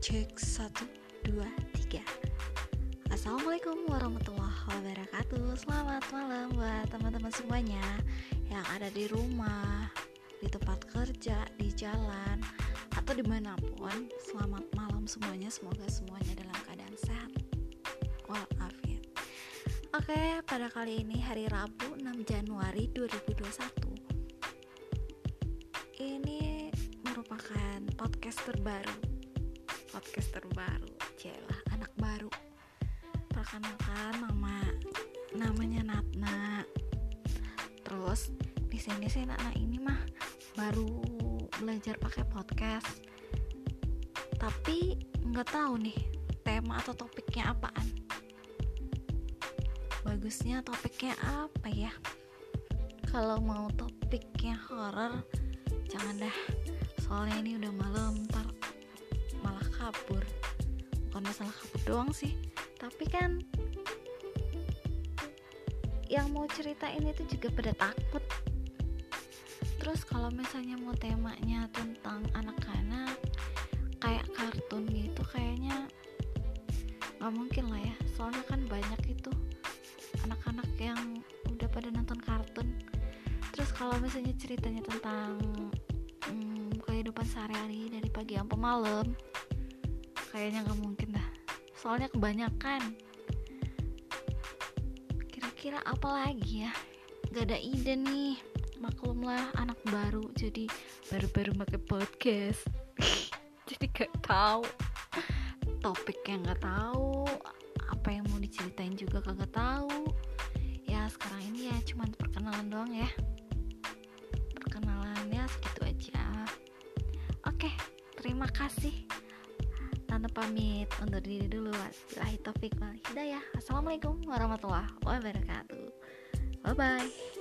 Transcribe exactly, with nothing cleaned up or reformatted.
Cek satu, dua, tiga. Assalamualaikum warahmatullahi wabarakatuh. Selamat malam buat teman-teman semuanya yang ada di rumah, di tempat kerja, di jalan, atau dimanapun. Selamat malam semuanya, semoga semuanya dalam keadaan sehat walafiat. Oke, pada kali ini hari Rabu enam Januari dua ribu dua puluh satu, ini merupakan podcast terbaru podcast terbaru celah anak baru. Perkenalkan, nama namanya Natna. Terus di sini saya Natna ini mah baru belajar pakai podcast, tapi nggak tahu nih tema atau topiknya apaan. Bagusnya topiknya apa ya? Kalau mau topiknya horor jangan dah, soalnya ini udah malam, ntar malah kabur. Bukan masalah kabur doang sih, tapi kan yang mau ceritain itu juga pada takut. Terus kalau misalnya mau temanya tentang anak-anak kayak kartun gitu, kayaknya nggak mungkin lah ya, soalnya kan banyak itu anak-anak yang udah pada nonton kartun. Terus kalau misalnya ceritanya tentang kehidupan sehari-hari dari pagi sampai malam, kayaknya nggak mungkin dah, soalnya kebanyakan. Kira-kira apa lagi ya? Gak ada ide nih, maklumlah anak baru, jadi baru-baru pakai podcast, jadi gak tahu topiknya, nggak tahu apa yang mau diceritain juga kagak tahu. Ya sekarang ini ya cuman perkenalan doang ya, perkenalannya segitu aja. Oke, terima kasih. Tante pamit undur diri dulu. Wabillahi taufik wal hidayah. Assalamualaikum warahmatullahi wabarakatuh. Bye bye.